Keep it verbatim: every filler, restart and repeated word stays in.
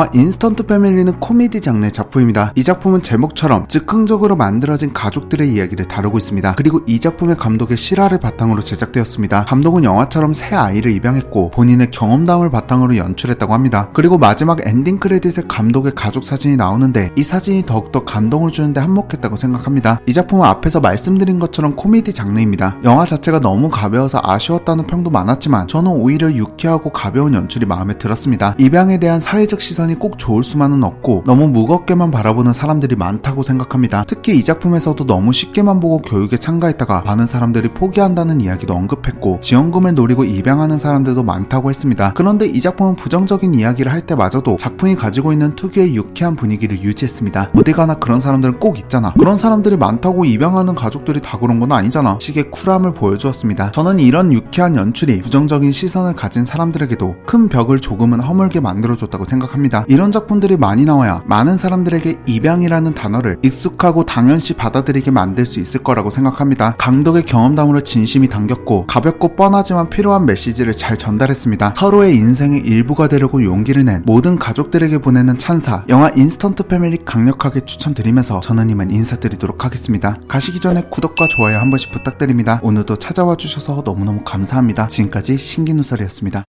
영화 인스턴트 패밀리는 코미디 장르의 작품입니다. 이 작품은 제목처럼 즉흥적으로 만들어진 가족들의 이야기를 다루고 있습니다. 그리고 이 작품의 감독의 실화를 바탕으로 제작되었습니다. 감독은 영화처럼 새 아이를 입양했고 본인의 경험담을 바탕으로 연출했다고 합니다. 그리고 마지막 엔딩 크레딧에 감독의 가족 사진이 나오는데 이 사진이 더욱더 감동을 주는데 한몫했다고 생각합니다. 이 작품은 앞에서 말씀드린 것처럼 코미디 장르입니다. 영화 자체가 너무 가벼워서 아쉬웠다는 평도 많았지만 저는 오히려 유쾌하고 가벼운 연출이 마음에 들었습니다. 입양에 대한 사회적 시선이 꼭 좋을 수만은 없고 너무 무겁게만 바라보는 사람들이 많다고 생각합니다. 특히 이 작품에서도 너무 쉽게만 보고 교육에 참가했다가 많은 사람들이 포기한다는 이야기도 언급했고 지원금을 노리고 입양하는 사람들도 많다고 했습니다. 그런데 이 작품은 부정적인 이야기를 할 때마저도 작품이 가지고 있는 특유의 유쾌한 분위기를 유지했습니다. 어디 가나 그런 사람들은 꼭 있잖아. 그런 사람들이 많다고 입양하는 가족들이 다 그런 건 아니잖아. 식의 쿨함을 보여주었습니다. 저는 이런 유쾌한 연출이 부정적인 시선을 가진 사람들에게도 큰 벽을 조금은 허물게 만들어줬다고 생각합니다. 이런 작품들이 많이 나와야 많은 사람들에게 입양이라는 단어를 익숙하고 당연시 받아들이게 만들 수 있을 거라고 생각합니다. 감독의 경험담으로 진심이 담겼고 가볍고 뻔하지만 필요한 메시지를 잘 전달했습니다. 서로의 인생의 일부가 되려고 용기를 낸 모든 가족들에게 보내는 찬사, 영화 인스턴트 패밀리 강력하게 추천드리면서 저는 이만 인사드리도록 하겠습니다. 가시기 전에 구독과 좋아요 한 번씩 부탁드립니다. 오늘도 찾아와 주셔서 너무너무 감사합니다. 지금까지 신기누설이었습니다.